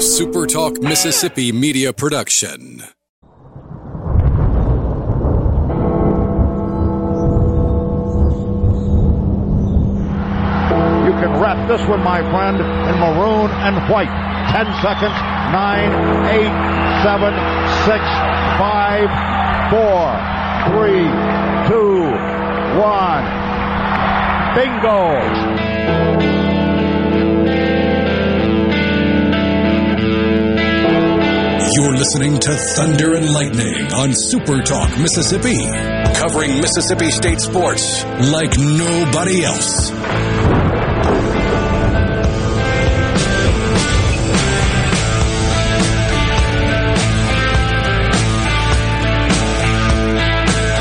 a Super Talk Mississippi media production. You can wrap this one, my friend, in maroon and white. 10 seconds, 9, 8, 7, 6, 5, 4, 3, 2, 1. Bingo! You're listening to Thunder and Lightning on Super Talk Mississippi, covering Mississippi State sports like nobody else.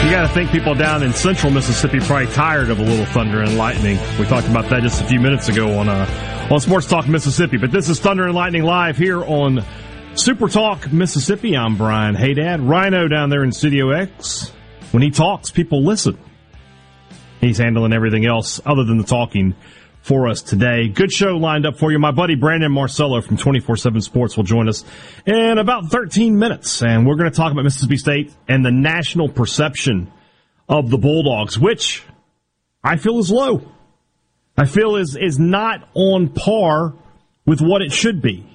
You got to think people down in central Mississippi probably tired of a little Thunder and Lightning. We talked about that just a few minutes ago on Sports Talk Mississippi, but this is Thunder and Lightning live here on Super Talk Mississippi. I'm Brian Haydad. Rhino down there in Studio X. When he talks, people listen. He's handling everything else other than the talking for us today. Good show lined up for you. My buddy Brandon Marcello from 24/7 Sports will join us in about 13 minutes, and we're going to talk about Mississippi State and the national perception of the Bulldogs, which I feel is low. I feel is not on par with what it should be.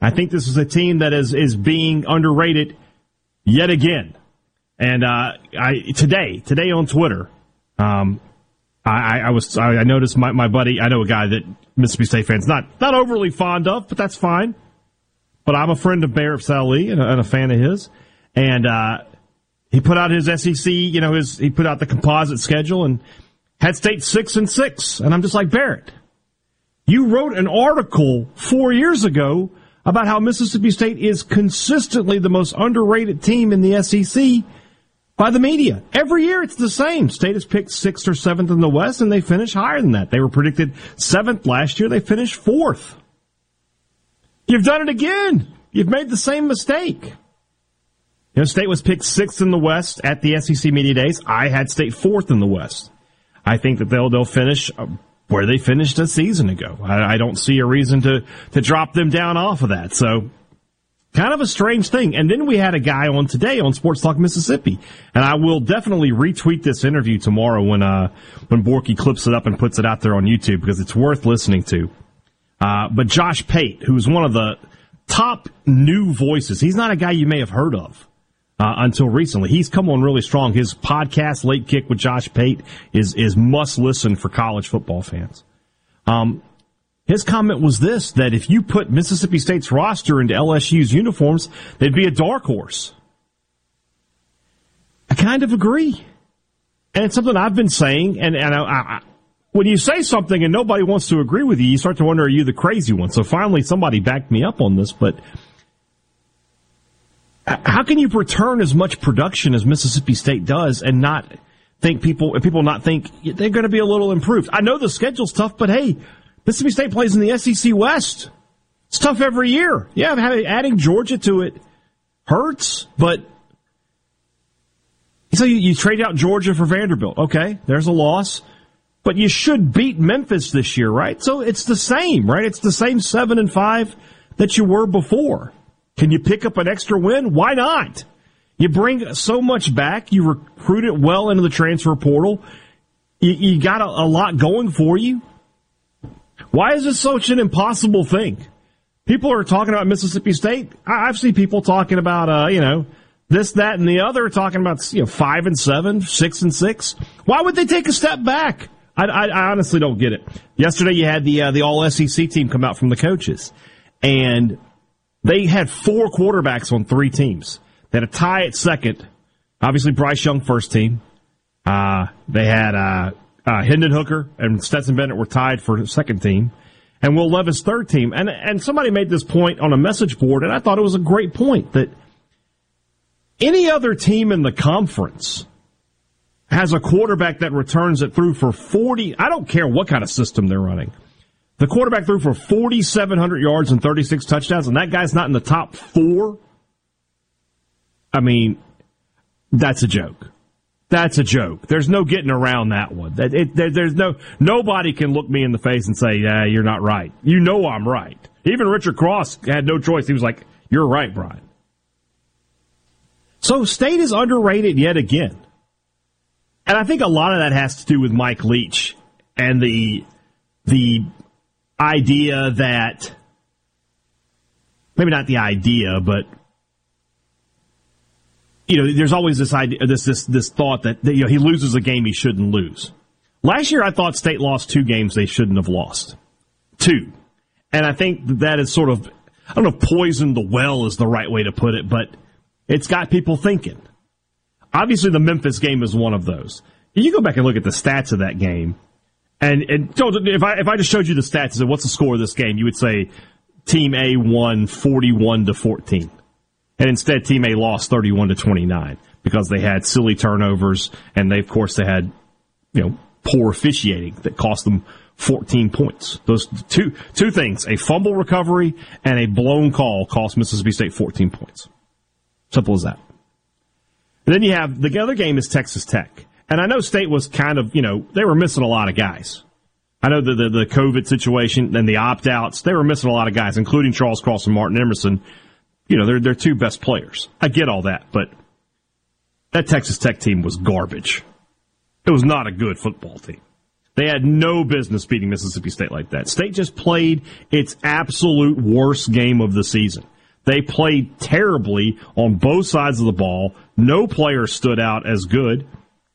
I think this is a team that is being underrated yet again. And today on Twitter, I noticed my buddy, I know a guy that Mississippi State fans not overly fond of, but that's fine. But I'm a friend of Barrett Salee and a fan of his, and he put out his SEC, he put out the composite schedule and had State 6-6, and I'm just like, Barrett, you wrote an article 4 years ago about how Mississippi State is consistently the most underrated team in the SEC by the media. Every year it's the same. State is picked 6th or 7th in the West, and they finish higher than that. They were predicted 7th last year. They finished 4th. You've done it again. You've made the same mistake. State was picked 6th in the West at the SEC Media Days. I had State 4th in the West. I think that they'll finish where they finished a season ago. I don't see a reason to drop them down off of that. So, kind of a strange thing. And then we had a guy on today on Sports Talk Mississippi, and I will definitely retweet this interview tomorrow when Borky clips it up and puts it out there on YouTube, because it's worth listening to. But Josh Pate, who's one of the top new voices, he's not a guy you may have heard of until recently. He's come on really strong. His podcast, Late Kick with Josh Pate, is must listen for college football fans. His comment was this, that if you put Mississippi State's roster into LSU's uniforms, they'd be a dark horse. I kind of agree. And it's something I've been saying, and I when you say something and nobody wants to agree with you, you start to wonder, are you the crazy one? So finally somebody backed me up on this, but how can you return as much production as Mississippi State does and not think people not think they're going to be a little improved? I know the schedule's tough, but hey, Mississippi State plays in the SEC West. It's tough every year. Yeah, adding Georgia to it hurts, but so you trade out Georgia for Vanderbilt. Okay, there's a loss, but you should beat Memphis this year, right? So it's the same, right? It's the same 7-5 that you were before. Can you pick up an extra win? Why not? You bring so much back. You recruit it well into the transfer portal. You got a lot going for you. Why is this such an impossible thing? People are talking about Mississippi State. I've seen people talking about, this, that, and the other, talking about 5-7, 6-6. Why would they take a step back? I honestly don't get it. Yesterday you had the All-SEC team come out from the coaches, and they had 4 quarterbacks on 3 teams. They had a tie at second. Obviously, Bryce Young, first team. They had Hendon Hooker and Stetson Bennett were tied for second team. And Will Levis, third team. And somebody made this point on a message board, and I thought it was a great point, that any other team in the conference has a quarterback that returns it through for 40. I don't care what kind of system they're running. The quarterback threw for 4,700 yards and 36 touchdowns, and that guy's not in the top 4? I mean, that's a joke. That's a joke. There's no getting around that one. Nobody can look me in the face and say, yeah, you're not right. You know I'm right. Even Richard Cross had no choice. He was like, you're right, Brian. So State is underrated yet again. And I think a lot of that has to do with Mike Leach and the idea that, maybe not the idea, but you know, there's always this idea, this thought that you know he loses a game he shouldn't lose. Last year, I thought State lost 2 games they shouldn't have lost, 2, and I think that is sort of, I don't know if poisoned the well is the right way to put it, but it's got people thinking. Obviously, the Memphis game is one of those. You go back and look at the stats of that game, and if I just showed you the stats and said what's the score of this game, you would say Team A won 41-14. And instead, Team A lost 31-29 because they had silly turnovers, and they, of course, they had poor officiating that cost them 14 points. Those two things, a fumble recovery and a blown call, cost Mississippi State 14 points. Simple as that. And then you have the other game is Texas Tech, and I know State was kind of they were missing a lot of guys. I know the COVID situation and the opt outs, they were missing a lot of guys, including Charles Cross and Martin Emerson. They're 2 best players. I get all that, but that Texas Tech team was garbage. It was not a good football team. They had no business beating Mississippi State like that. State just played its absolute worst game of the season. They played terribly on both sides of the ball. No player stood out as good.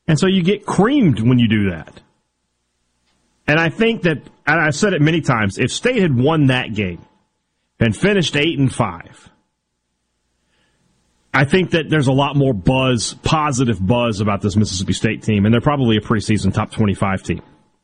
And so you get creamed when you do that. And I think that, and I've said it many times, if State had won that game and finished 8-5, I think that there's a lot more buzz, positive buzz about this Mississippi State team, and they're probably a preseason top 25 team.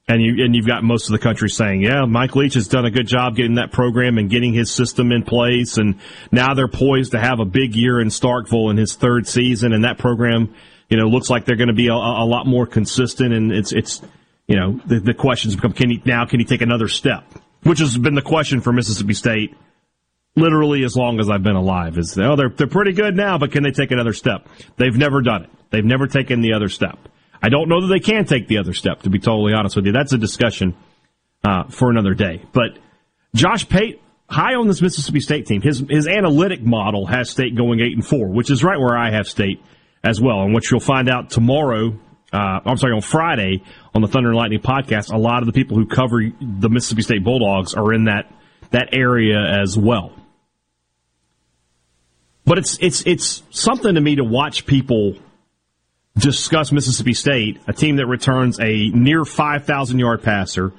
And you've got most of the country saying, yeah, Mike Leach has done a good job getting that program and getting his system in place, and now they're poised to have a big year in Starkville in his 3rd season, and that program, looks like they're going to be a lot more consistent, and the questions become, can he take another step? Which has been the question for Mississippi State literally as long as I've been alive, is they're pretty good now, but can they take another step? They've never done it. They've never taken the other step. I don't know that they can take the other step, to be totally honest with you. That's a discussion for another day. But Josh Pate, high on this Mississippi State team. His analytic model has State going 8-4, which is right where I have State as well, and which you'll find out on Friday on the Thunder and Lightning podcast. A lot of the people who cover the Mississippi State Bulldogs are in that area as well. But it's something to me to watch people discuss Mississippi State, a team that returns a near 5,000-yard passer,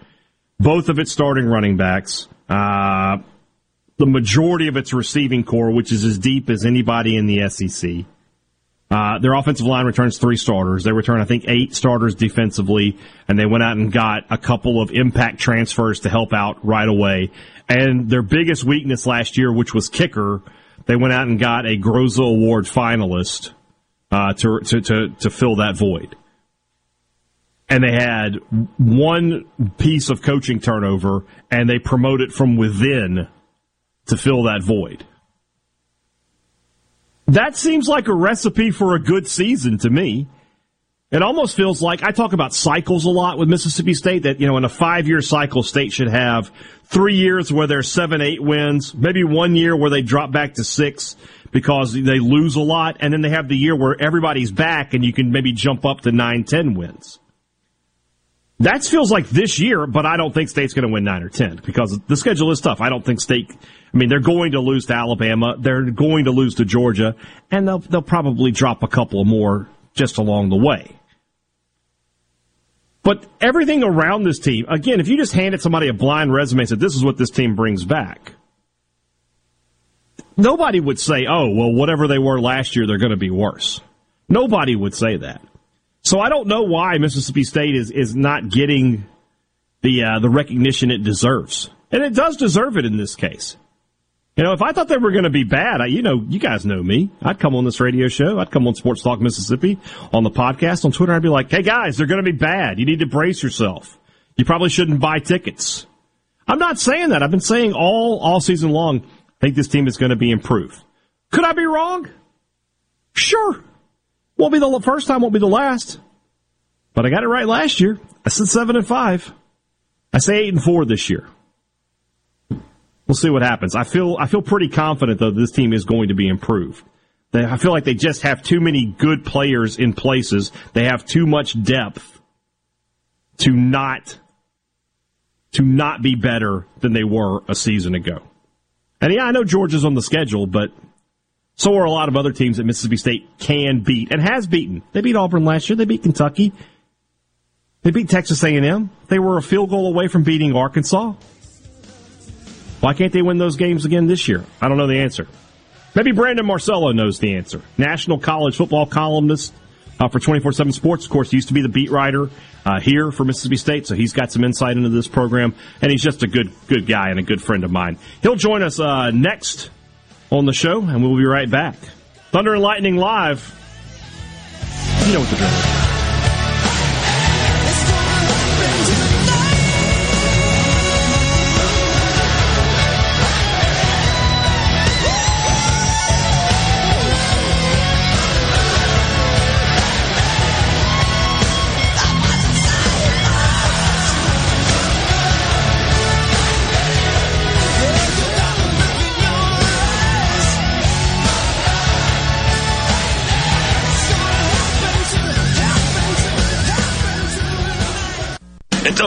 both of its starting running backs, the majority of its receiving core, which is as deep as anybody in the SEC. Their offensive line returns 3 starters. They return, I think, 8 starters defensively, and they went out and got a couple of impact transfers to help out right away. And their biggest weakness last year, which was kicker, they went out and got a Groza Award finalist to fill that void. And they had 1 piece of coaching turnover, and they promoted from within to fill that void. That seems like a recipe for a good season to me. It almost feels like, I talk about cycles a lot with Mississippi State, that, in a 5-year cycle, State should have 3 years where they're 7-8 wins, maybe 1 year where they drop back to 6 because they lose a lot, and then they have the year where everybody's back and you can maybe jump up to 9-10 wins. That feels like this year, but I don't think State's going to win 9 or 10 because the schedule is tough. I don't think State, they're going to lose to Alabama. They're going to lose to Georgia, and they'll probably drop a couple more just along the way. But everything around this team, again, if you just handed somebody a blind resume and said, this is what this team brings back, nobody would say, oh, well, whatever they were last year, they're going to be worse. Nobody would say that. So I don't know why Mississippi State is not getting the recognition it deserves. And it does deserve it in this case. If I thought they were going to be bad, you guys know me. I'd come on this radio show. I'd come on Sports Talk Mississippi, on the podcast, on Twitter. I'd be like, hey, guys, they're going to be bad. You need to brace yourself. You probably shouldn't buy tickets. I'm not saying that. I've been saying all season long, I think this team is going to be improved. Could I be wrong? Sure. Won't be the first time, won't be the last. But I got it right last year. I said 7-5. I say 8-4 this year. We'll see what happens. I feel pretty confident, though, this team is going to be improved. I feel like they just have too many good players in places. They have too much depth to not be better than they were a season ago. And, yeah, I know Georgia's on the schedule, but so are a lot of other teams that Mississippi State can beat and has beaten. They beat Auburn last year. They beat Kentucky. They beat Texas A&M. They were a field goal away from beating Arkansas. Why can't they win those games again this year? I don't know the answer. Maybe Brandon Marcello knows the answer. National college football columnist for 24/7 Sports. Of course, he used to be the beat writer here for Mississippi State, so he's got some insight into this program, and he's just a good guy and a good friend of mine. He'll join us next on the show, and we'll be right back. Thunder and Lightning Live. You know what the drill is. The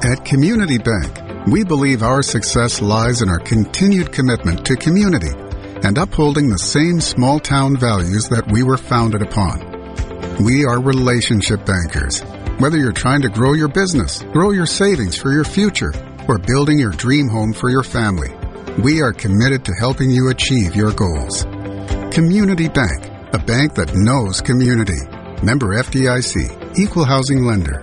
At Community Bank, we believe our success lies in our continued commitment to community and upholding the same small-town values that we were founded upon. We are relationship bankers. Whether you're trying to grow your business, grow your savings for your future, or building your dream home for your family, we are committed to helping you achieve your goals. Community Bank, a bank that knows community. Member FDIC, Equal Housing Lender.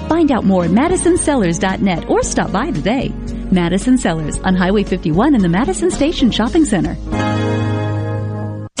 Find out more at MadisonCellars.net or stop by today. Madison Cellars on Highway 51 in the Madison Station Shopping Center.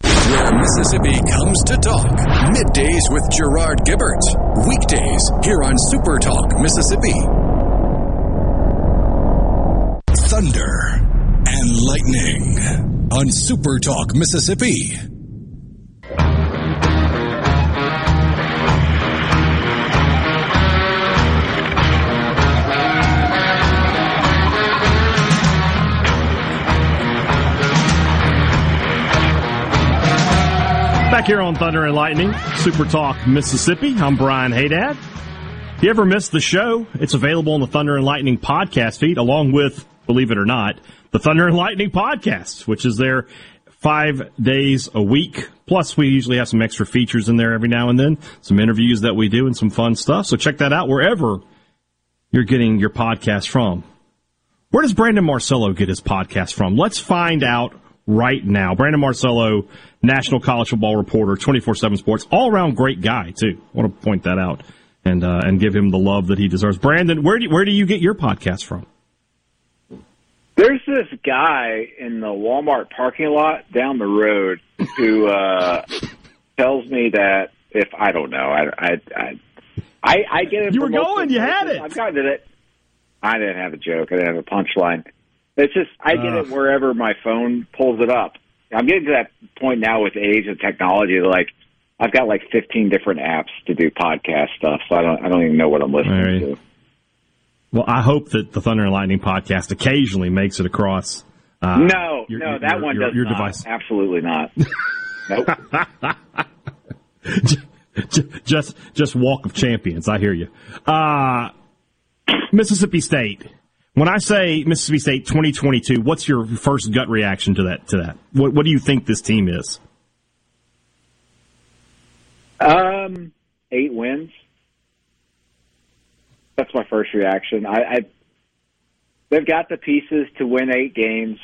Where Mississippi comes to talk. Middays with Gerard Gibbert. Weekdays here on Super Talk Mississippi. Thunder and Lightning on Super Talk Mississippi. here on Thunder and Lightning, Super Talk Mississippi. I'm Brian Haydad. If you ever missed the show, it's available on the Thunder and Lightning podcast feed, along with, believe it or not, the Thunder and Lightning podcast, which is there 5 days a week. Plus, we usually have some extra features in there every now and then, some interviews that we do and some fun stuff. So check that out wherever you're getting your podcast from. Where does Brandon Marcello get his podcast from? Let's find out right now. Brandon Marcello, national college football reporter, 24/7 Sports, all-around great guy, too. I want to point that out and give him the love that he deserves. Brandon, where do you get your podcast from? There's this guy in the Walmart parking lot down the road who tells me that if I don't know, I get it. You were going. You had it. I've gotten it. I didn't have a joke. I didn't have a punchline. It's just I get it wherever my phone pulls it up. I'm getting to that point now with age and technology. Like I've got like 15 different apps to do podcast stuff, so I don't even know what I'm listening to. Well, I hope that the Thunder and Lightning podcast occasionally makes it across. No, that one does not. Device. Absolutely not. Nope. Just walk of champions. I hear you. Mississippi State. When I say Mississippi State 2022, what's your first gut reaction to that? What do you think this team is? 8 wins. That's my first reaction. They've got the pieces to win 8 games,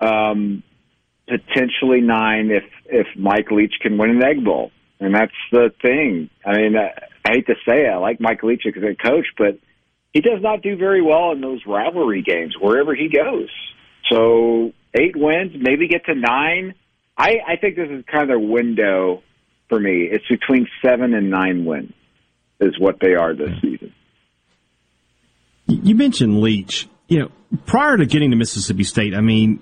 potentially 9 if Mike Leach can win an Egg Bowl. And that's the thing. I mean, I hate to say it. I like Mike Leach as a coach, but he does not do very well in those rivalry games wherever he goes. So 8 wins, maybe get to 9. I think this is kind of their window for me. It's between 7 and 9 wins is what they are this season. You mentioned Leach. You know, prior to getting to Mississippi State, I mean,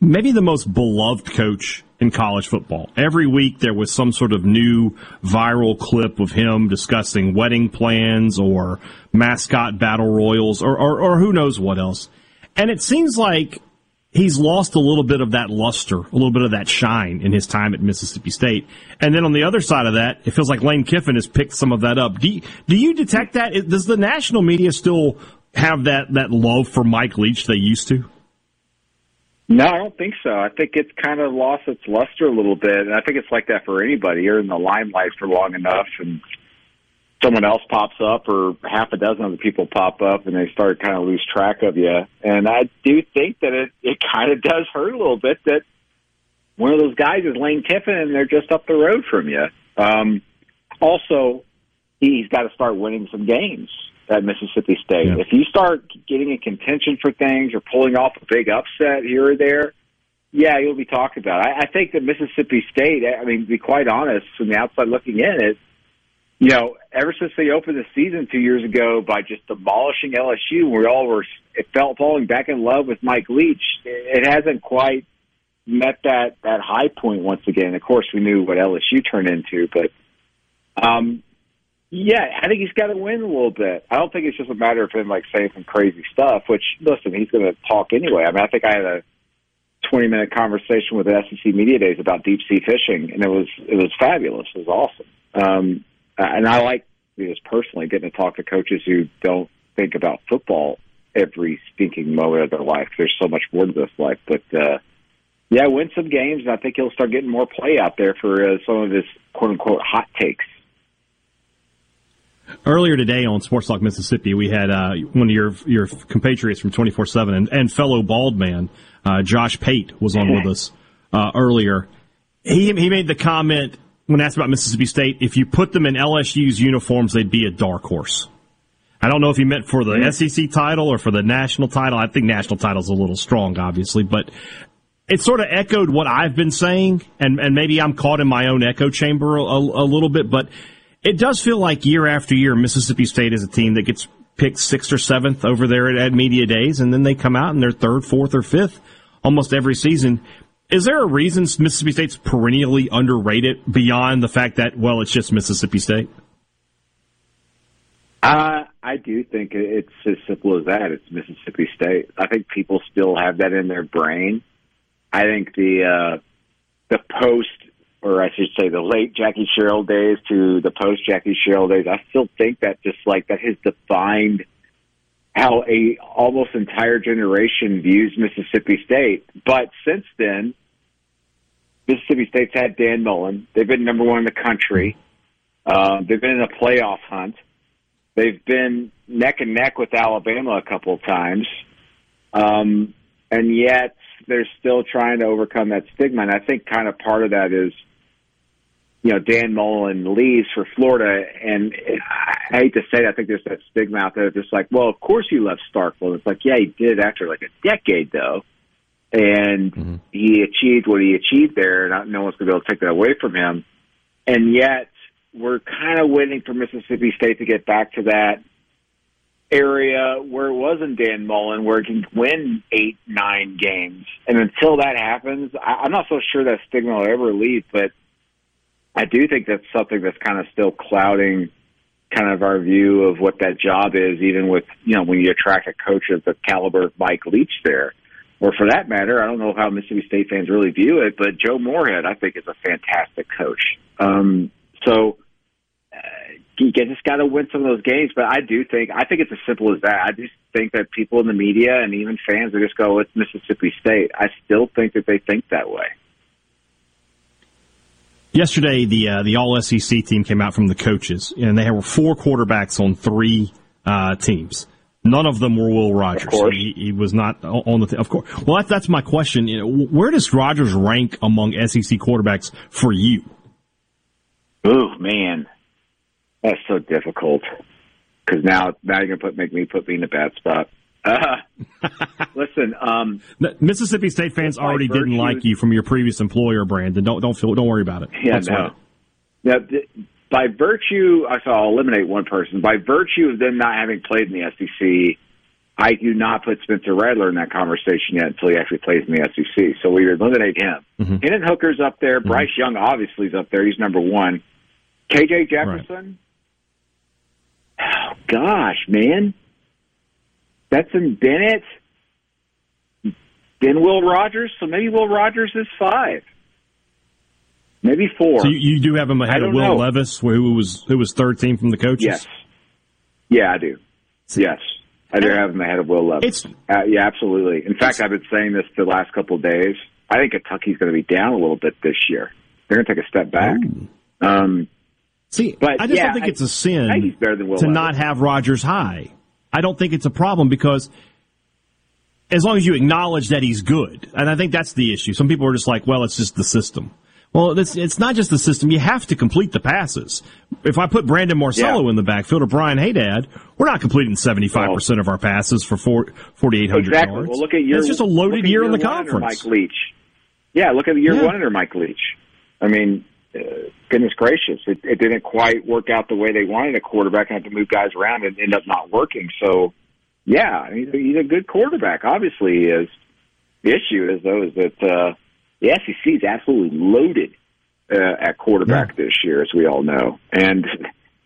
maybe the most beloved coach in college football. Every week there was some sort of new viral clip of him discussing wedding plans or mascot battle royals or who knows what else. And it seems like he's lost a little bit of that luster, a little bit of that shine in his time at Mississippi State. And then on the other side of that, it feels like Lane Kiffin has picked some of that up. Do you detect that? Does the national media still have that love for Mike Leach they used to? No, I don't think so. I think it's kind of lost its luster a little bit, and I think it's like that for anybody. You're in the limelight for long enough, and someone else pops up, or half a dozen other people pop up, and they start kind of lose track of you. And I do think that it kind of does hurt a little bit that one of those guys is Lane Kiffin, and they're just up the road from you. Also, he's got to start winning some games at Mississippi State. Yeah. If you start getting in contention for things or pulling off a big upset here or there, yeah, you'll be talked about. I think that Mississippi State, I mean, to be quite honest, from the outside looking in, it, you know, ever since they opened the season 2 years ago by just demolishing LSU, we all were falling back in love with Mike Leach. It hasn't quite met that high point once again. Of course, we knew what LSU turned into, but yeah, I think he's got to win a little bit. I don't think it's just a matter of him, like, saying some crazy stuff, which, listen, he's going to talk anyway. I mean, I think I had a 20-minute conversation with the SEC Media Days about deep-sea fishing, and it was fabulous. It was awesome. And I like this personally, getting to talk to coaches who don't think about football every stinking moment of their life. There's so much more to this life. But, yeah, win some games, and I think he'll start getting more play out there for some of his quote-unquote hot takes. Earlier today on Sports Talk Mississippi, we had one of your compatriots from 24/7 and fellow bald man, Josh Pate, was on with us earlier. He made the comment when asked about Mississippi State, if you put them in LSU's uniforms, they'd be a dark horse. I don't know if he meant for the SEC title or for the national title. I think national title's a little strong, obviously, but it sort of echoed what I've been saying, and maybe I'm caught in my own echo chamber a little bit, but it does feel like year after year, Mississippi State is a team that gets picked 6th or 7th over there at Media Days, and then they come out and they're 3rd, 4th, or 5th almost every season. Is there a reason Mississippi State's perennially underrated beyond the fact that, well, it's just Mississippi State? I do think it's as simple as that. It's Mississippi State. I think people still have that in their brain. I think the post- or I should say the late Jackie Sherrill days to the post-Jackie Sherrill days, I still think that just like that has defined how a almost entire generation views Mississippi State. But since then, Mississippi State's had Dan Mullen. They've been number one in the country. They've been in a playoff hunt. They've been neck and neck with Alabama a couple of times. And yet they're still trying to overcome that stigma. And I think kind of part of that is, you know, Dan Mullen leaves for Florida. And I hate to say that, I think there's that stigma out there just like, well, of course he left Starkville. It's like, yeah, he did after like a decade, though. And he achieved what he achieved there, and no one's going to be able to take that away from him. And yet we're kind of waiting for Mississippi State to get back to that area where it wasn't Dan Mullen, where it can win 8-9 games. And until that happens, I'm not so sure that stigma will ever leave, but I do think that's something that's kind of still clouding kind of our view of what that job is, even with, you know, when you attract a coach of the caliber of Mike Leach there. Or for that matter, I don't know how Mississippi State fans really view it, but Joe Moorhead, I think, is a fantastic coach. So you just got to win some of those games. But I think it's as simple as that. I just think that people in the media and even fans are just going with Mississippi State. I still think that they think that way. Yesterday, the All-SEC team came out from the coaches, and they had 4 quarterbacks on 3 teams. None of them were Will Rogers. He was not on the of course. Well, that's my question. You know, where does Rogers rank among SEC quarterbacks for you? Oh man, that's so difficult. Because now you're gonna make me put me in a bad spot. Listen, Mississippi State fans already didn't like you from your previous employer, Brandon. Don't worry about it. Yeah, no. By virtue, I'll eliminate one person. By virtue of them not having played in the SEC, I do not put Spencer Rattler in that conversation yet until he actually plays in the SEC. So we eliminate him. Mm-hmm. Hendon Hooker's up there. Mm-hmm. Bryce Young obviously is up there. He's number one. KJ Jefferson. Right. Oh gosh, man. Stetson Bennett. Then Will Rogers. So maybe Will Rogers is 5. Maybe 4. So you do have him ahead of Will Levis, who was 13 from the coaches? Yes. Yeah, I do. See? Yes. I do have him ahead of Will Levis. Yeah, absolutely. In fact, I've been saying this the last couple of days. I think Kentucky's going to be down a little bit this year. They're going to take a step back. I don't think it's a sin to not have Rogers high. I don't think it's a problem because as long as you acknowledge that he's good, and I think that's the issue. Some people are just like, well, it's just the system. Well, it's not just the system. You have to complete the passes. If I put Brandon Marcello in the backfield or Brian Haydad, we're not completing 75% of our passes for 4,800 yards. Exactly. Well, look at it's just a loaded year in the conference. Mike Leach. Yeah, look at year one under Mike Leach. I mean, goodness gracious, it didn't quite work out the way they wanted a quarterback and had to move guys around and end up not working. So, yeah, he's a good quarterback. Obviously, he is. The issue is, though, is that the SEC is absolutely loaded at quarterback this year, as we all know. And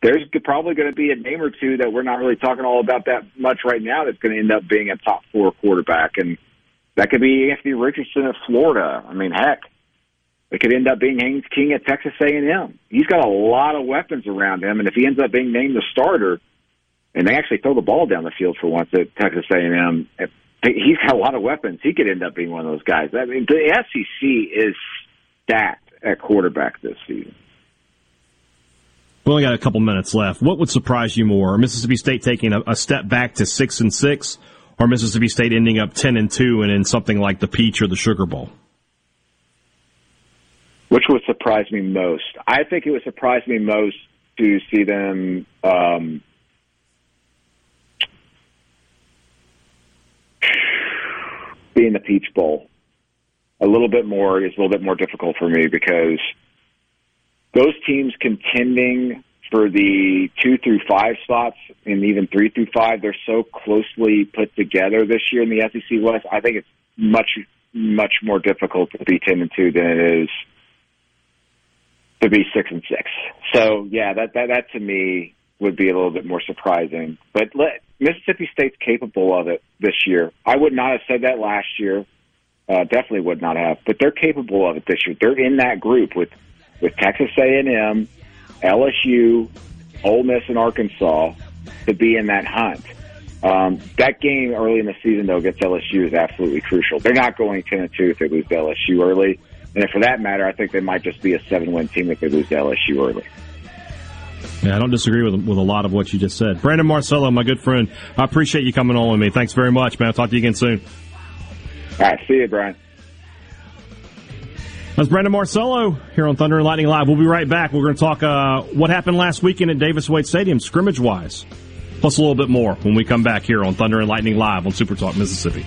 there's probably going to be a name or two that we're not really talking all about that much right now that's going to end up being a top 4 quarterback. And that could be Anthony Richardson of Florida. I mean, heck, it could end up being Haynes King at Texas A&M. He's got a lot of weapons around him, and if he ends up being named the starter, and they actually throw the ball down the field for once at Texas A&M, he's got a lot of weapons. He could end up being one of those guys. I mean, the SEC is stacked at quarterback this season. We only got a couple minutes left. What would surprise you more, Mississippi State taking a step back to 6-6, or Mississippi State ending up 10-2 and in something like the Peach or the Sugar Bowl? Which would surprise me most? I think it would surprise me most to see them in the Peach Bowl. A little bit more is a little bit more difficult for me because those teams contending for the 2 through 5 spots and even 3 through 5, they're so closely put together this year in the SEC West. I think it's much more difficult to be 10-2 than it is to be 6-6. So yeah, that to me would be a little bit more surprising. But Mississippi State's capable of it this year. I would not have said that last year. Definitely would not have. But they're capable of it this year. They're in that group with with Texas A&M, LSU, Ole Miss, and Arkansas to be in that hunt. That game early in the season, though, against LSU is absolutely crucial. They're not going 10-2 if they lose to LSU early. And for that matter, I think they might just be a 7-win team if they lose to LSU early. Yeah, I don't disagree with a lot of what you just said. Brandon Marcello, my good friend, I appreciate you coming on with me. Thanks very much, man. I'll talk to you again soon. All right, see you, Brian. That's Brandon Marcello here on Thunder and Lightning Live. We'll be right back. We're going to talk what happened last weekend at Davis-Wade Stadium, scrimmage-wise, plus a little bit more when we come back here on Thunder and Lightning Live on Super Talk Mississippi.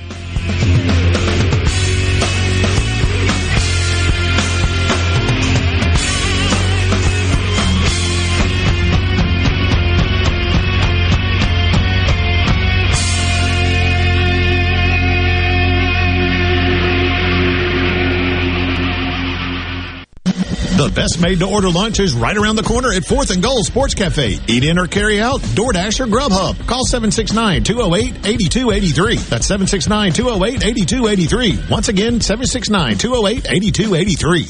The best made-to-order lunch is right around the corner at 4th and Gold Sports Cafe. Eat in or carry out, DoorDash or Grubhub. Call 769-208-8283. That's 769-208-8283. Once again, 769-208-8283.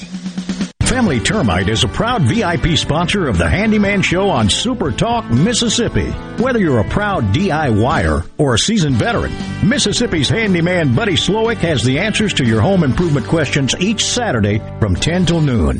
Family Termite is a proud VIP sponsor of the Handyman Show on Super Talk Mississippi. Whether you're a proud DIYer or a seasoned veteran, Mississippi's handyman Buddy Slowick has the answers to your home improvement questions each Saturday from 10 till noon.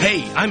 Hey, I'm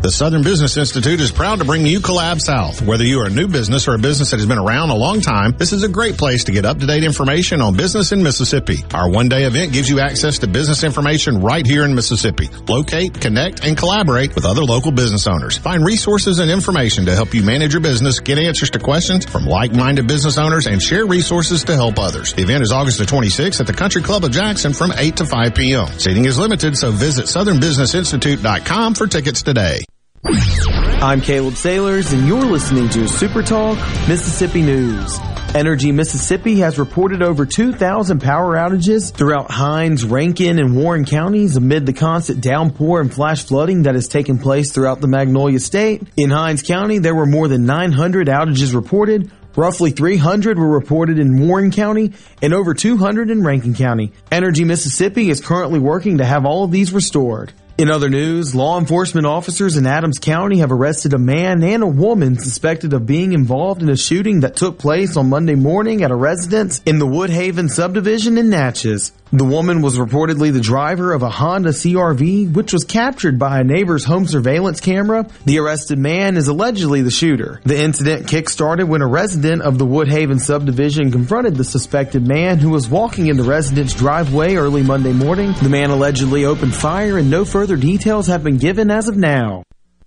The Southern Business Institute is proud to bring you Collab South. Whether you are a new business or a business that has been around a long time, this is a great place to get up-to-date information on business in Mississippi. Our one-day event gives you access to business information right here in Mississippi. Locate, connect, and collaborate with other local business owners. Find resources and information to help you manage your business, get answers to questions from like-minded business owners, and share resources to help others. The event is August the 26th at the Country Club of Jackson from 8 to 5 p.m. Seating is limited, so visit southernbusinessinstitute.com for tickets today. I'm Caleb Sailors, and you're listening to Super Talk Mississippi News. Energy Mississippi has reported over 2,000 power outages throughout Hinds, Rankin, and Warren counties amid the constant downpour and flash flooding that has taken place throughout the Magnolia State. In Hinds County, there were more than 900 outages reported. Roughly 300 were reported in Warren County and over 200 in Rankin County. Energy Mississippi is currently working to have all of these restored. In other news, law enforcement officers in Adams County have arrested a man and a woman suspected of being involved in a shooting that took place on Monday morning at a residence in the Woodhaven subdivision in Natchez. The woman was reportedly the driver of a Honda CR-V, which was captured by a neighbor's home surveillance camera. The arrested man is allegedly the shooter. The incident kick-started when a resident of the Woodhaven subdivision confronted the suspected man who was walking in the resident's driveway early Monday morning. The man allegedly opened fire, and no further details have been given as of now.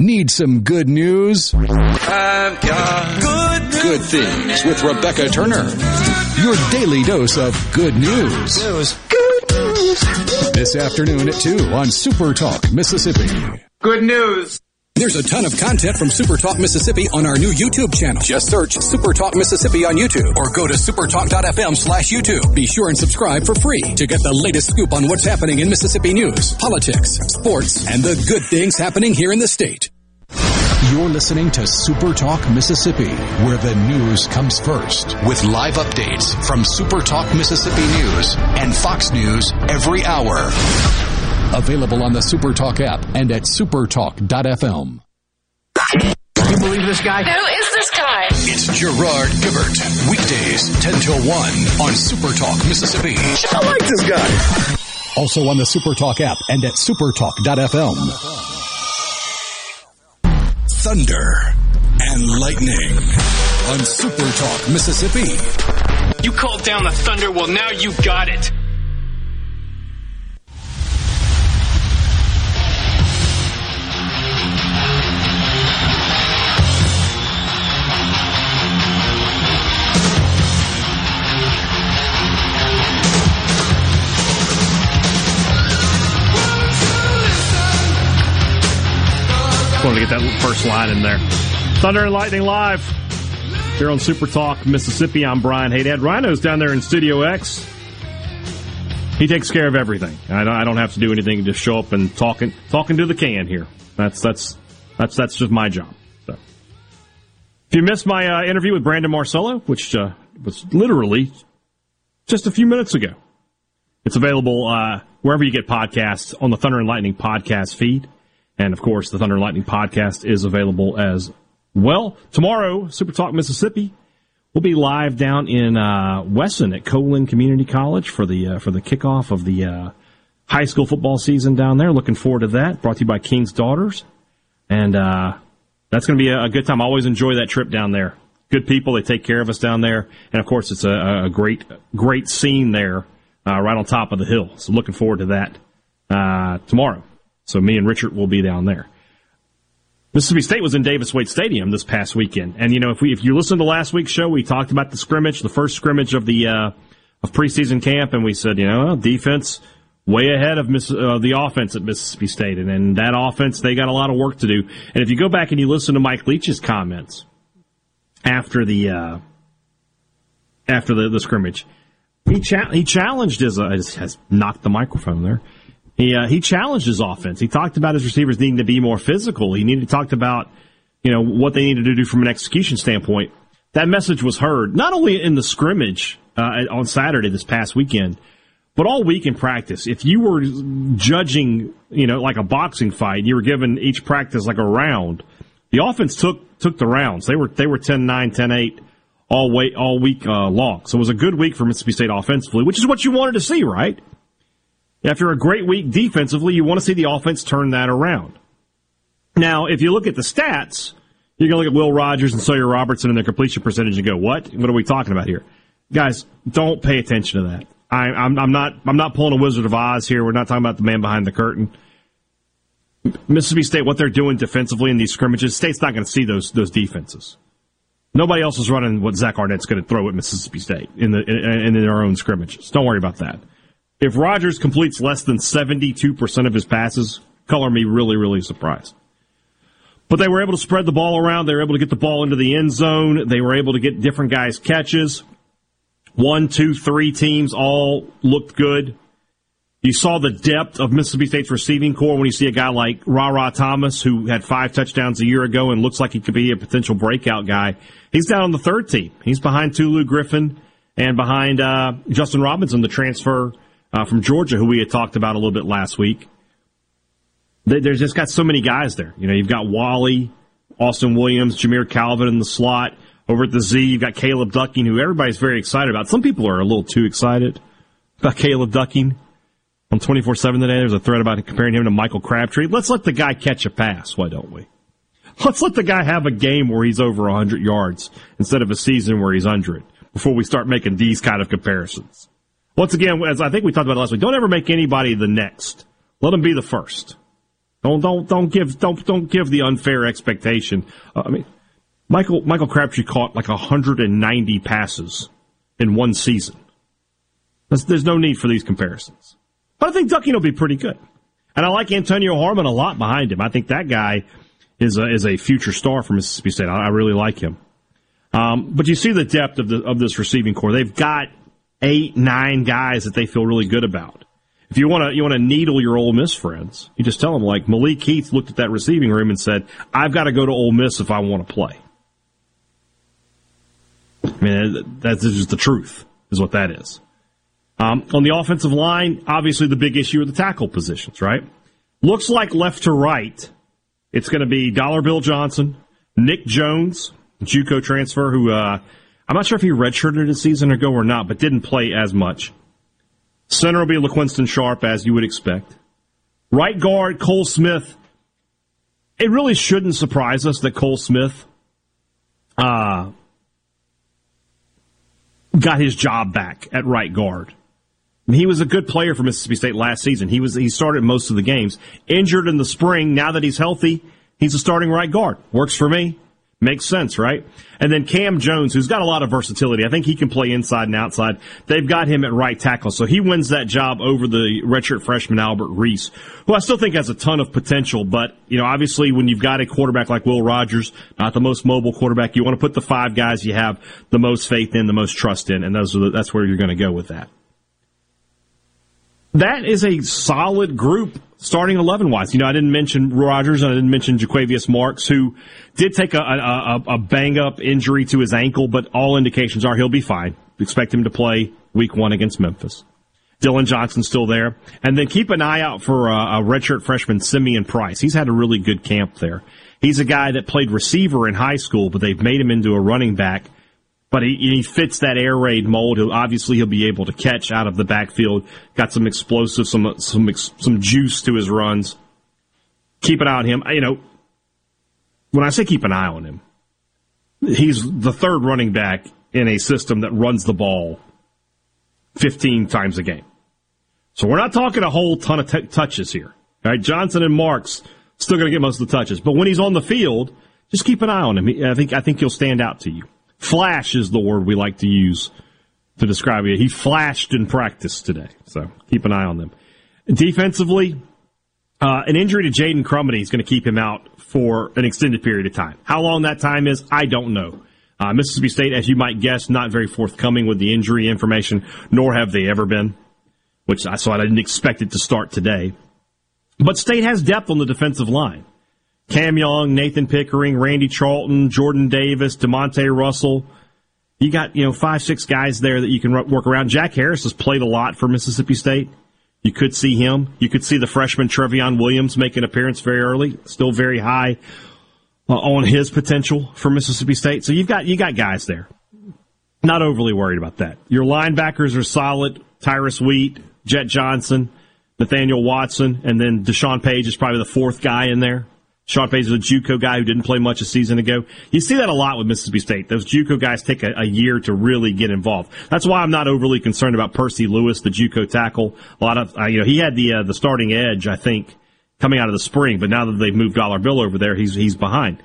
Need some good news? I've got good things with Rebecca Turner. Your daily dose of good news. Good news. This afternoon at 2 on Super Talk Mississippi. Good news. There's a ton of content from Super Talk Mississippi on our new YouTube channel. Just search Super Talk Mississippi on YouTube or go to supertalk.fm/YouTube. Be sure and subscribe for free to get the latest scoop on what's happening in Mississippi news, politics, sports, and the good things happening here in the state. You're listening to Super Talk Mississippi, where the news comes first. With live updates from Super Talk Mississippi News and Fox News every hour. Available on the SuperTalk app and at supertalk.fm. Can you believe this guy? Who is this guy? It's Gerard Gibbert. Weekdays 10 till 1 on SuperTalk Mississippi. I like this guy. Also on the SuperTalk app and at supertalk.fm. Thunder and lightning on SuperTalk Mississippi. You called down the thunder. Well, now you got it. Want to get that first line in there. Thunder and Lightning Live here on Super Talk Mississippi. I'm Brian Haydad. Rhino's down there in Studio X. He takes care of everything. I don't have to do anything. Just show up and talking to the can here. That's just my job. So, if you missed my interview with Brandon Marcello, which was literally just a few minutes ago, it's available wherever you get podcasts on the Thunder and Lightning podcast feed. And, of course, the Thunder and Lightning podcast is available as well. Tomorrow, Super Talk Mississippi will be live down in Wesson at Colin Community College for the kickoff of the high school football season down there. Looking forward to that. Brought to you by King's Daughters. And that's going to be a good time. I always enjoy that trip down there. Good people. They take care of us down there. And, of course, it's a great scene there right on top of the hill. So looking forward to that tomorrow. So me and Richard will be down there. Mississippi State was in Davis-Wade Stadium this past weekend, and you know if you listened to last week's show, we talked about the scrimmage, the first scrimmage of the of preseason camp, and we said defense way ahead of the offense at Mississippi State, and that offense they got a lot of work to do. And if you go back and you listen to Mike Leach's comments after the scrimmage, he challenged his knocked the microphone there. He challenged his offense. He talked about his receivers needing to be more physical. He talked about, what they needed to do from an execution standpoint. That message was heard not only in the scrimmage on Saturday this past weekend, but all week in practice. If you were judging, like a boxing fight, you were given each practice like a round. The offense took the rounds. They were 10-9, 10-8 all week long. So it was a good week for Mississippi State offensively, which is what you wanted to see, right? After a great week defensively, you want to see the offense turn that around. Now, if you look at the stats, you're going to look at Will Rogers and Sawyer Robertson and their completion percentage and go, what? What are we talking about here? Guys, don't pay attention to that. I'm not pulling a Wizard of Oz here. We're not talking about the man behind the curtain. Mississippi State, what they're doing defensively in these scrimmages, State's not going to see those defenses. Nobody else is running what Zach Arnett's going to throw at Mississippi State in their own scrimmages. Don't worry about that. If Rodgers completes less than 72% of his passes, color me really, really surprised. But they were able to spread the ball around. They were able to get the ball into the end zone. They were able to get different guys' catches. 1, 2, 3 teams all looked good. You saw the depth of Mississippi State's receiving corps when you see a guy like Ra Ra Thomas, who had 5 touchdowns a year ago and looks like he could be a potential breakout guy. He's down on the third team. He's behind Tulu Griffin and behind Justin Robinson, the transfer from Georgia, who we had talked about a little bit last week. They've just got so many guys there. You know, you've got Wally, Austin Williams, Jameer Calvin in the slot. Over at the Z, you've got Caleb Ducking, who everybody's very excited about. Some people are a little too excited about Caleb Ducking. On 24/7 today, there's a thread about comparing him to Michael Crabtree. Let's let the guy catch a pass, why don't we? Let's let the guy have a game where he's over 100 yards instead of a season where he's under it before we start making these kind of comparisons. Once again, as I think we talked about last week, don't ever make anybody the next. Let them be the first. Don't give the unfair expectation. I mean, Michael Crabtree caught like 190 passes in one season. There's no need for these comparisons. But I think Ducking will be pretty good. And I like Antonio Harmon a lot behind him. I think that guy is a future star for Mississippi State. I really like him. But you see the depth of this receiving core. They've got 8, 9 guys that they feel really good about. If you want to needle your Ole Miss friends, you just tell them, like, Malik Heath looked at that receiving room and said, I've got to go to Ole Miss if I want to play. I mean, that's just the truth, is what that is. On the offensive line, obviously the big issue are the tackle positions, right? Looks like left to right, it's going to be Dollar Bill Johnson, Nick Jones, JUCO transfer, who I'm not sure if he redshirted a season ago or not, but didn't play as much. Center will be LaQuinston Sharp, as you would expect. Right guard, Cole Smith. It really shouldn't surprise us that Cole Smith got his job back at right guard. He was a good player for Mississippi State last season. He started most of the games. Injured in the spring. Now that he's healthy, he's a starting right guard. Works for me. Makes sense, right? And then Cam Jones, who's got a lot of versatility. I think he can play inside and outside. They've got him at right tackle, so he wins that job over the redshirt freshman Albert Reese, who I still think has a ton of potential. But, you know, obviously when you've got a quarterback like Will Rogers, not the most mobile quarterback, you want to put the 5 guys you have the most faith in, the most trust in, and that's where you're going to go with that. That is a solid group, starting 11-wise. You know, I didn't mention Rogers, and I didn't mention Jaquavius Marks, who did take a bang-up injury to his ankle, but all indications are he'll be fine. We expect him to play week 1 against Memphis. Dylan Johnson's still there. And then keep an eye out for a redshirt freshman, Simeon Price. He's had a really good camp there. He's a guy that played receiver in high school, but they've made him into a running back. But he fits that air raid mold. He'll be able to catch out of the backfield. Got some explosive, some juice to his runs. Keep an eye on him. You know, when I say keep an eye on him, he's the third running back in a system that runs the ball 15 times a game. So we're not talking a whole ton of touches here. All right, Johnson and Marks still going to get most of the touches. But when he's on the field, just keep an eye on him. I think he'll stand out to you. Flash is the word we like to use to describe it. He flashed in practice today, so keep an eye on them. Defensively, an injury to Jaden Crumity is going to keep him out for an extended period of time. How long that time is, I don't know. Mississippi State, as you might guess, not very forthcoming with the injury information, nor have they ever been, so I didn't expect it to start today. But State has depth on the defensive line. Cam Young, Nathan Pickering, Randy Charlton, Jordan Davis, DeMonte Russell. You got, 5, 6 guys there that you can work around. Jack Harris has played a lot for Mississippi State. You could see him. You could see the freshman Trevion Williams make an appearance very early. Still very high on his potential for Mississippi State. So you got guys there. Not overly worried about that. Your linebackers are solid. Tyrus Wheat, Jet Johnson, Nathaniel Watson, and then Deshaun Page is probably the 4th guy in there. Sean Page is a JUCO guy who didn't play much a season ago. You see that a lot with Mississippi State. Those JUCO guys take a year to really get involved. That's why I'm not overly concerned about Percy Lewis, the JUCO tackle. A lot of he had the starting edge, I think, coming out of the spring. But now that they've moved Dollar Bill over there, he's behind.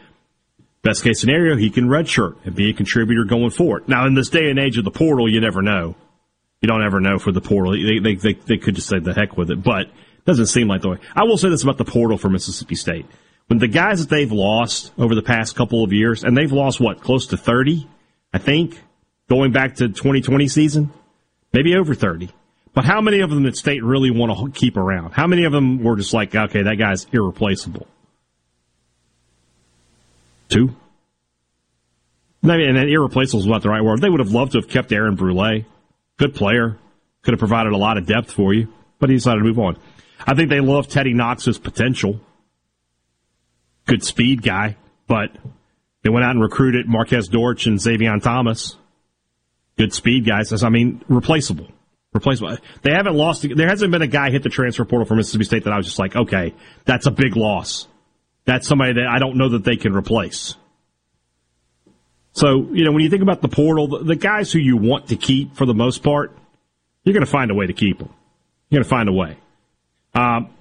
Best case scenario, he can redshirt and be a contributor going forward. Now, in this day and age of the portal, you never know. You don't ever know for the portal. They could just say the heck with it, but it doesn't seem like the way. I will say this about the portal for Mississippi State. When the guys that they've lost over the past couple of years, and they've lost, close to 30, I think, going back to 2020 season, maybe over 30. But how many of them did State really want to keep around? How many of them were just like, okay, that guy's irreplaceable? 2? I mean, and irreplaceable is not the right word. They would have loved to have kept Aaron Brule. Good player. Could have provided a lot of depth for you, but he decided to move on. I think they love Teddy Knox's potential. good speed guy, but they went out and recruited Marquez Dortch and Xavion Thomas, good speed guys. I mean, replaceable. They haven't lost. There hasn't been a guy hit the transfer portal for Mississippi State that I was just like, okay, that's a big loss. That's somebody that I don't know that they can replace. So, you know, when you think about the portal, the guys who you want to keep for the most part, you're going to find a way to keep them. You're going to find a way.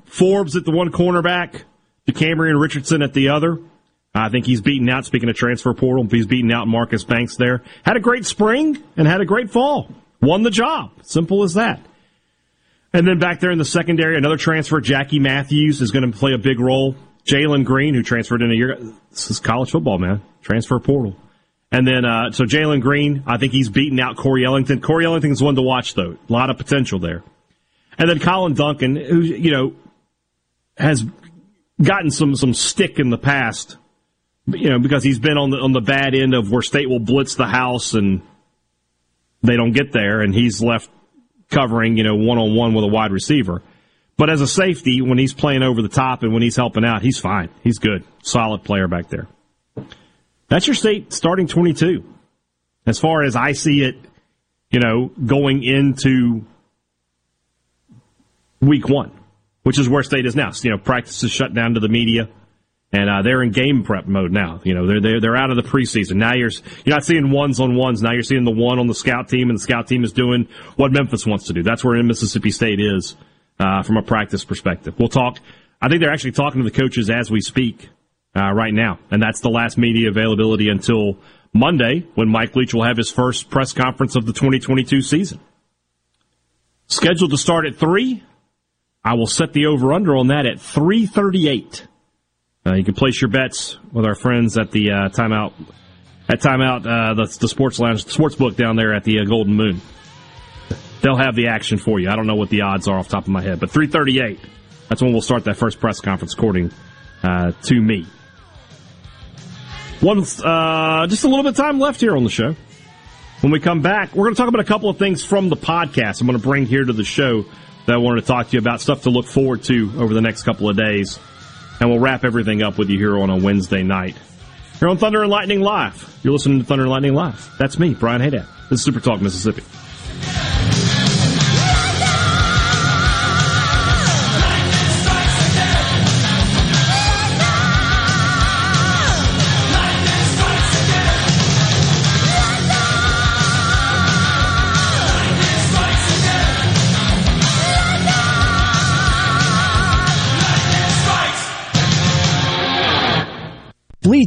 Forbes at the one cornerback, DeCamerion Richardson at the other. I think he's beaten out, speaking of transfer portal, he's beaten out Marcus Banks there. Had a great spring and had a great fall. Won the job. Simple as that. And then back there in the secondary, another transfer, Jackie Matthews, is going to play a big role. Jalen Green, who transferred in a year. This is college football, man. Transfer portal. And then, so Jalen Green, I think he's beaten out Corey Ellington. Corey Ellington's one to watch, though. A lot of potential there. And then Colin Duncan, who, you know, has gotten some stick in the past, you know, because he's been on the bad end of where State will blitz the house and they don't get there, and he's left covering, you know, one-on-one with a wide receiver. But as a safety, when he's playing over the top and when he's helping out, he's fine. He's good. Solid player back there. That's your State starting 22. As far as I see it, you know, going into week one, which is where State is now. You know, practice is shut down to the media, and they're in game prep mode now. You know, they're out of the preseason. Now you're not seeing ones-on-ones. Now you're seeing the one on the scout team, and the scout team is doing what Memphis wants to do. That's where Mississippi State is from a practice perspective. We'll talk. I think they're actually talking to the coaches as we speak right now, and that's the last media availability until Monday when Mike Leach will have his first press conference of the 2022 season. Scheduled to start at 3. I will set the over-under on that at 3:38. You can place your bets with our friends at the timeout, the sports lounge, the sports book down there at the Golden Moon. They'll have the action for you. I don't know what the odds are off the top of my head, but 3:38. That's when we'll start that first press conference, according to me. Just a little bit of time left here on the show. When we come back, we're going to talk about a couple of things from the podcast I'm going to bring here to the show that I wanted to talk to you about, stuff to look forward to over the next couple of days. And we'll wrap everything up with you here on a Wednesday night. Here on Thunder and Lightning Live. You're listening to Thunder and Lightning Live. That's me, Brian Haydad. This is Super Talk Mississippi. Lee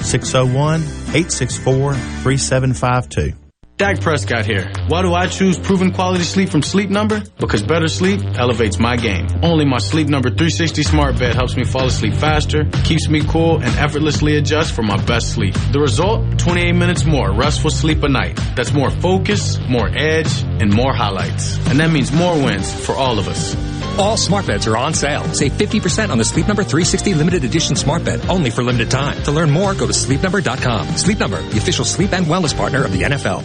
601-864-3752. Dak Prescott here. Why do I choose proven quality sleep from Sleep Number? Because better sleep elevates my game. Only my Sleep Number 360 smart bed helps me fall asleep faster, keeps me cool, and effortlessly adjusts for my best sleep. The result? 28 minutes more restful sleep a night. That's more focus, more edge, and more highlights. And that means more wins for all of us. All smart beds are on sale. Save 50% on the Sleep Number 360 limited edition smart bed, only for limited time. To learn more, go to sleepnumber.com. Sleep Number, the official sleep and wellness partner of the NFL.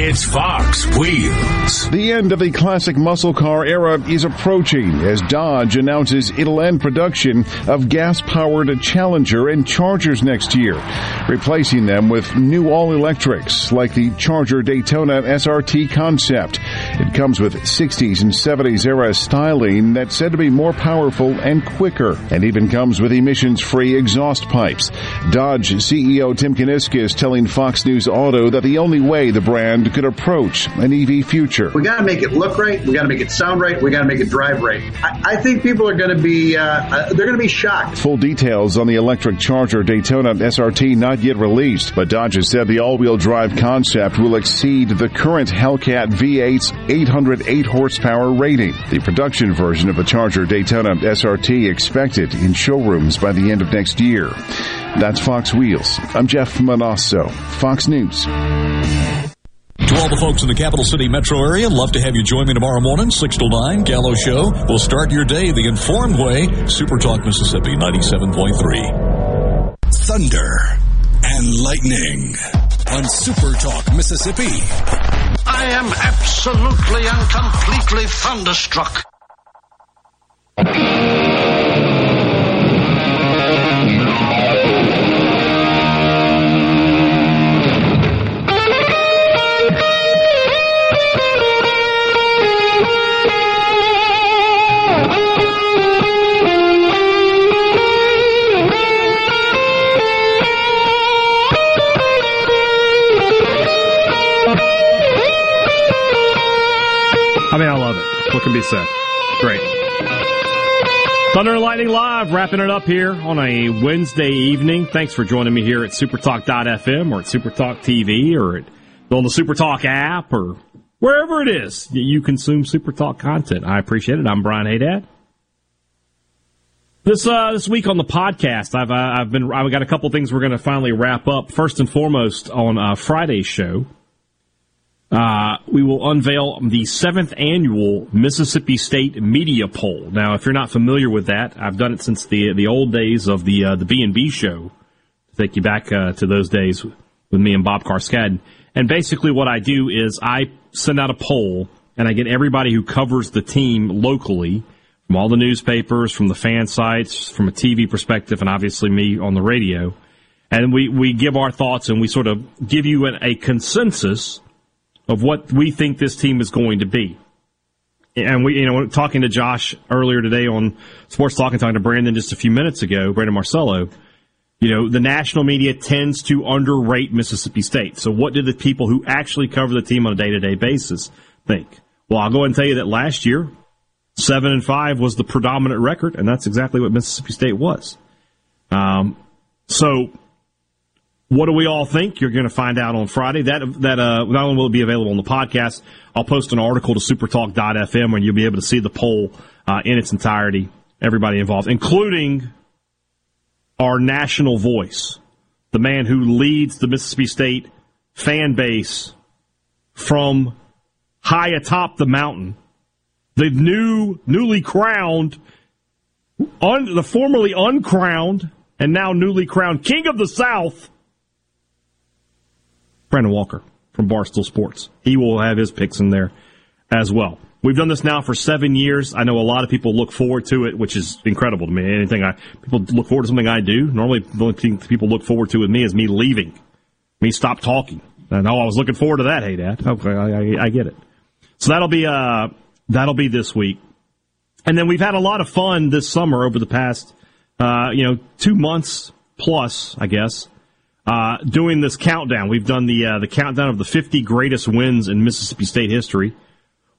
It's Fox Wheels. The end of the classic muscle car era is approaching as Dodge announces it'll end production of gas-powered Challenger and Chargers next year, replacing them with new all-electrics like the Charger Daytona SRT concept. It comes with 60s and 70s era styling that's said to be more powerful and quicker, and even comes with emissions-free exhaust pipes. Dodge CEO Tim Kuniska is telling Fox News Auto that the only way the brand could approach an EV future. We got to make it look right. We got to make it sound right. We got to make it drive right. I think people are going to be they're going to be shocked. Full details on the electric Charger Daytona SRT not yet released, but Dodge has said the all-wheel drive concept will exceed the current Hellcat V8's 808 horsepower rating. The production version of the Charger Daytona SRT expected in showrooms by the end of next year. That's Fox Wheels. I'm Jeff Manasso, Fox News. To all the folks in the Capital City metro area, love to have you join me tomorrow morning, 6 till 9, Gallo Show. We'll start your day the informed way. Super Talk Mississippi 97.3. Thunder and lightning on Super Talk Mississippi. I am absolutely and completely thunderstruck. What can be said? Great. Thunder and Lightning Live, wrapping it up here on a Wednesday evening. Thanks for joining me here at supertalk.fm or at Supertalk TV or on the Supertalk app or wherever it is you consume Supertalk content. I appreciate it. I'm Brian Haydad. This week on the podcast, I've got a couple things we're going to finally wrap up. First and foremost, on Friday's show, we will unveil the 7th annual Mississippi State Media Poll. Now, if you're not familiar with that, I've done it since the old days of the B&B show. Take you back to those days with me and Bob Karskadin. And basically what I do is I send out a poll, and I get everybody who covers the team locally, from all the newspapers, from the fan sites, from a TV perspective, and obviously me on the radio. And we give our thoughts, and we sort of give you a consensus of what we think this team is going to be. And we, talking to Josh earlier today on Sports Talk and talking to Brandon just a few minutes ago, Brandon Marcello, the national media tends to underrate Mississippi State. So what do the people who actually cover the team on a day-to-day basis think? Well, I'll go ahead and tell you that last year, 7-5 was the predominant record, and that's exactly what Mississippi State was. So what do we all think? You're going to find out on Friday. That not only will it be available on the podcast, I'll post an article to supertalk.fm where you'll be able to see the poll in its entirety, everybody involved, including our national voice, the man who leads the Mississippi State fan base from high atop the mountain, the newly crowned, the formerly uncrowned, and now newly crowned King of the South, Brandon Walker from Barstool Sports. He will have his picks in there as well. We've done this now for 7 years. I know a lot of people look forward to it, which is incredible to me. People look forward to something I do. Normally, the only thing people look forward to with me is me leaving, me stop talking. And oh, I was looking forward to that. Hey, Dad. Okay, I get it. So that'll be this week. And then we've had a lot of fun this summer over the past 2 months plus, I guess. Doing this countdown. We've done the countdown of the 50 greatest wins in Mississippi State history,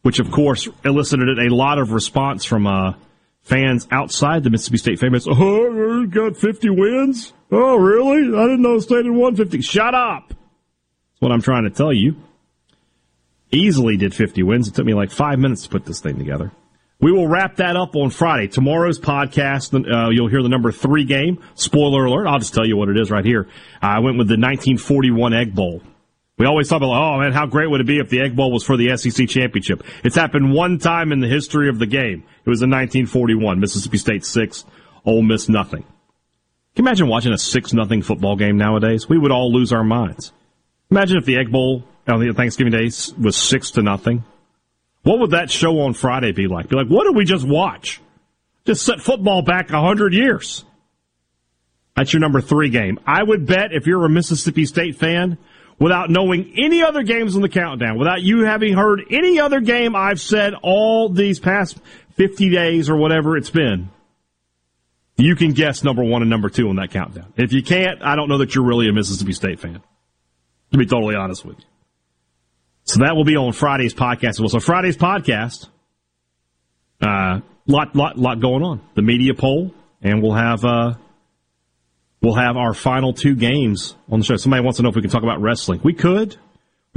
which, of course, elicited a lot of response from fans outside the Mississippi State famous. Oh, you got 50 wins? Oh, really? I didn't know the state had won 50. Shut up! That's what I'm trying to tell you. Easily did 50 wins. It took me like 5 minutes to put this thing together. We will wrap that up on Friday. Tomorrow's podcast, you'll hear the number 3 game. Spoiler alert, I'll just tell you what it is right here. I went with the 1941 Egg Bowl. We always talk about, oh, man, how great would it be if the Egg Bowl was for the SEC Championship? It's happened one time in the history of the game. It was in 1941, Mississippi State 6, Ole Miss nothing. Can you imagine watching a 6-0 football game nowadays? We would all lose our minds. Imagine if the Egg Bowl on Thanksgiving Day was 6-0. What would that show on Friday be like? Be like, what did we just watch? Just set football back 100 years. That's your number 3 game. I would bet if you're a Mississippi State fan, without knowing any other games on the countdown, without you having heard any other game I've said all these past 50 days or whatever it's been, you can guess number 1 and number 2 on that countdown. If you can't, I don't know that you're really a Mississippi State fan, to be totally honest with you. So that will be on Friday's podcast. Well, so Friday's podcast, lot going on. The media poll, and we'll have our final 2 games on the show. Somebody wants to know if we can talk about wrestling. We could.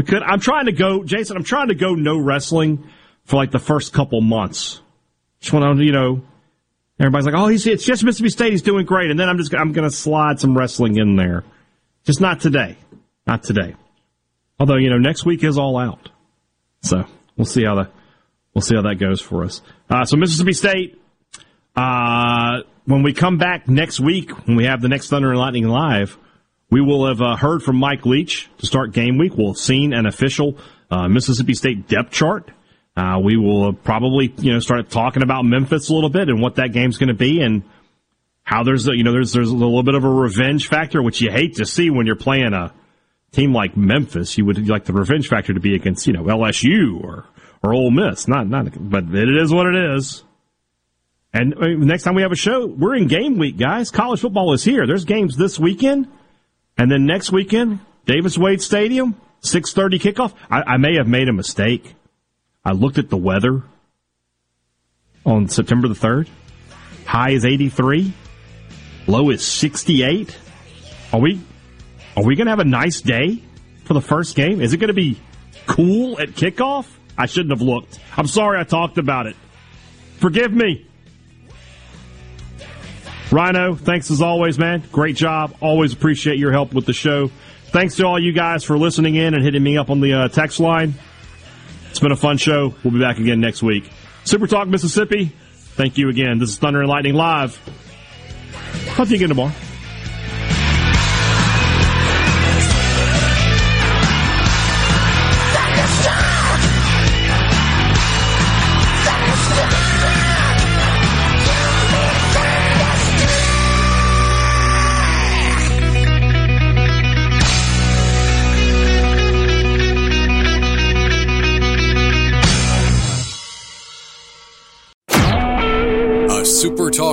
I'm trying to go no wrestling for like the first couple months. Just want to, everybody's like, oh, it's just Mississippi State. He's doing great, and then I'm going to slide some wrestling in there. Just not today. Not today. Although, next week is all out. So we'll see how that goes for us. So Mississippi State, when we come back next week, when we have the next Thunder and Lightning Live, we will have heard from Mike Leach to start game week. We'll have seen an official Mississippi State depth chart. We will probably, start talking about Memphis a little bit and what that game's going to be and how there's a little bit of a revenge factor, which you hate to see when you're playing a team like Memphis. You would like the revenge factor to be against, LSU or Ole Miss. Not, but it is what it is. And next time we have a show, we're in game week, guys. College football is here. There's games this weekend, and then next weekend, Davis Wade Stadium, 6:30 kickoff. I may have made a mistake. I looked at the weather on September the 3rd. High is 83. Low is 68. Are we going to have a nice day for the first game? Is it going to be cool at kickoff? I shouldn't have looked. I'm sorry I talked about it. Forgive me. Rhino, thanks as always, man. Great job. Always appreciate your help with the show. Thanks to all you guys for listening in and hitting me up on the text line. It's been a fun show. We'll be back again next week. Super Talk Mississippi, thank you again. This is Thunder and Lightning Live. Talk to you again tomorrow.